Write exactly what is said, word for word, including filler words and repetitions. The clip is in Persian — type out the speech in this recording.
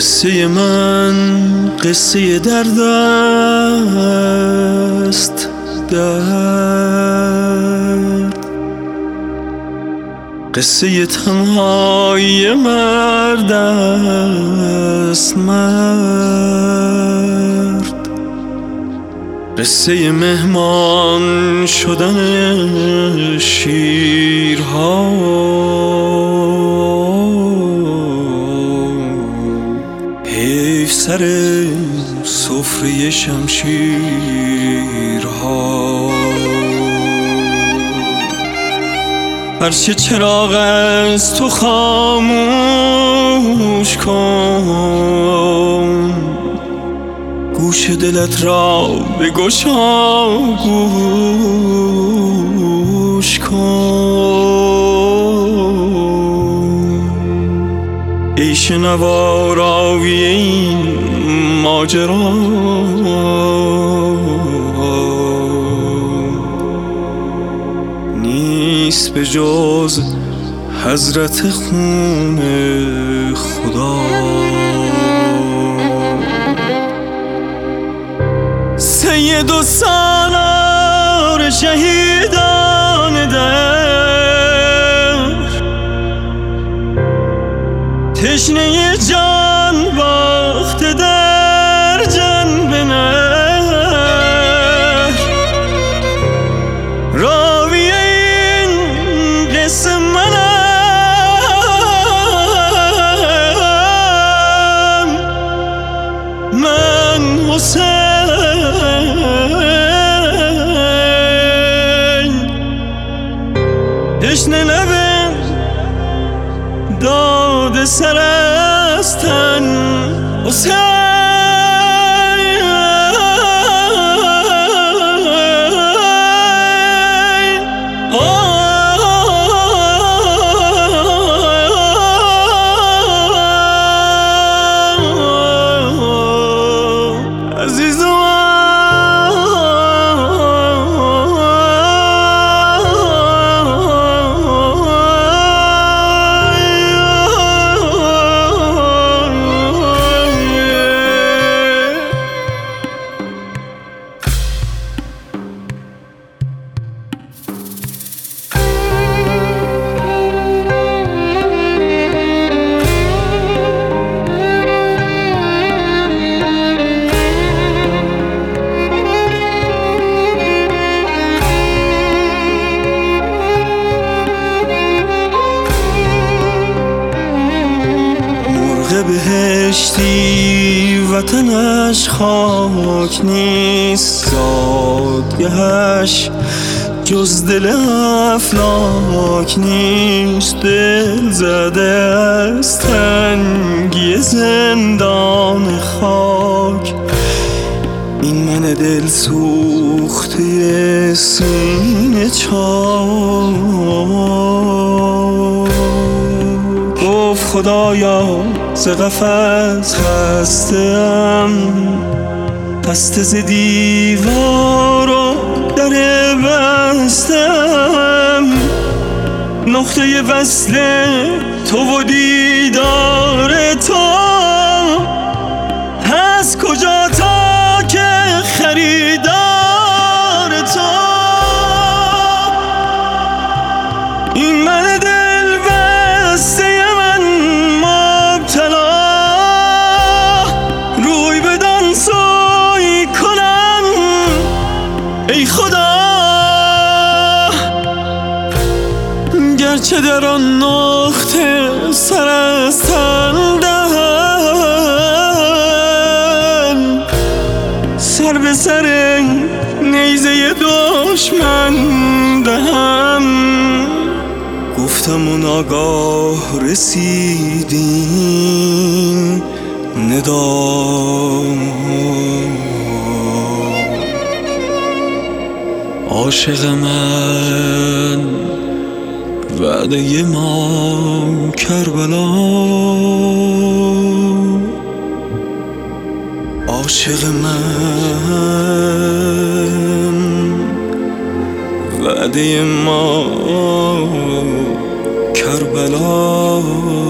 قصه من قصه درد است، درد قصه تنهایی مرد است، مرد قصه مهمان شدن شیرها. حیف سر سفره شمشیرها، هرچه چراغ از تو خاموش کن، گوش دلت را بگشا گوش کن. ای شنوا راوی این ماجرا، نیست به جز حضرت خون خدا. سید و سالار شهیدان در، تشنه جان باخته در جنب نهر، راوی این قصه منم، من حسین تشنه لب داد سر استن حسین. آه عزیز بهشتی وطنش خاک نیست، زادگهش جز دل افلاک نیست. دل زده است تنگی زندان خاک، این من دل سوخته سینه چاک. گفت خدایا ز قفس خسته‌ام، خسته ز دیوار و در بسته‌ام، نقطه وصل تو و دیدار تو هست کجا، تا که خریدار تو این من دل بسته چه در آن نقطه سر از تن دهن، سر به سر نیزه دشمن دهم. گفتم و ناگاه رسیدیم ندام، عاشق من وعده ما کربلا، عاشق من وعده ما کربلا.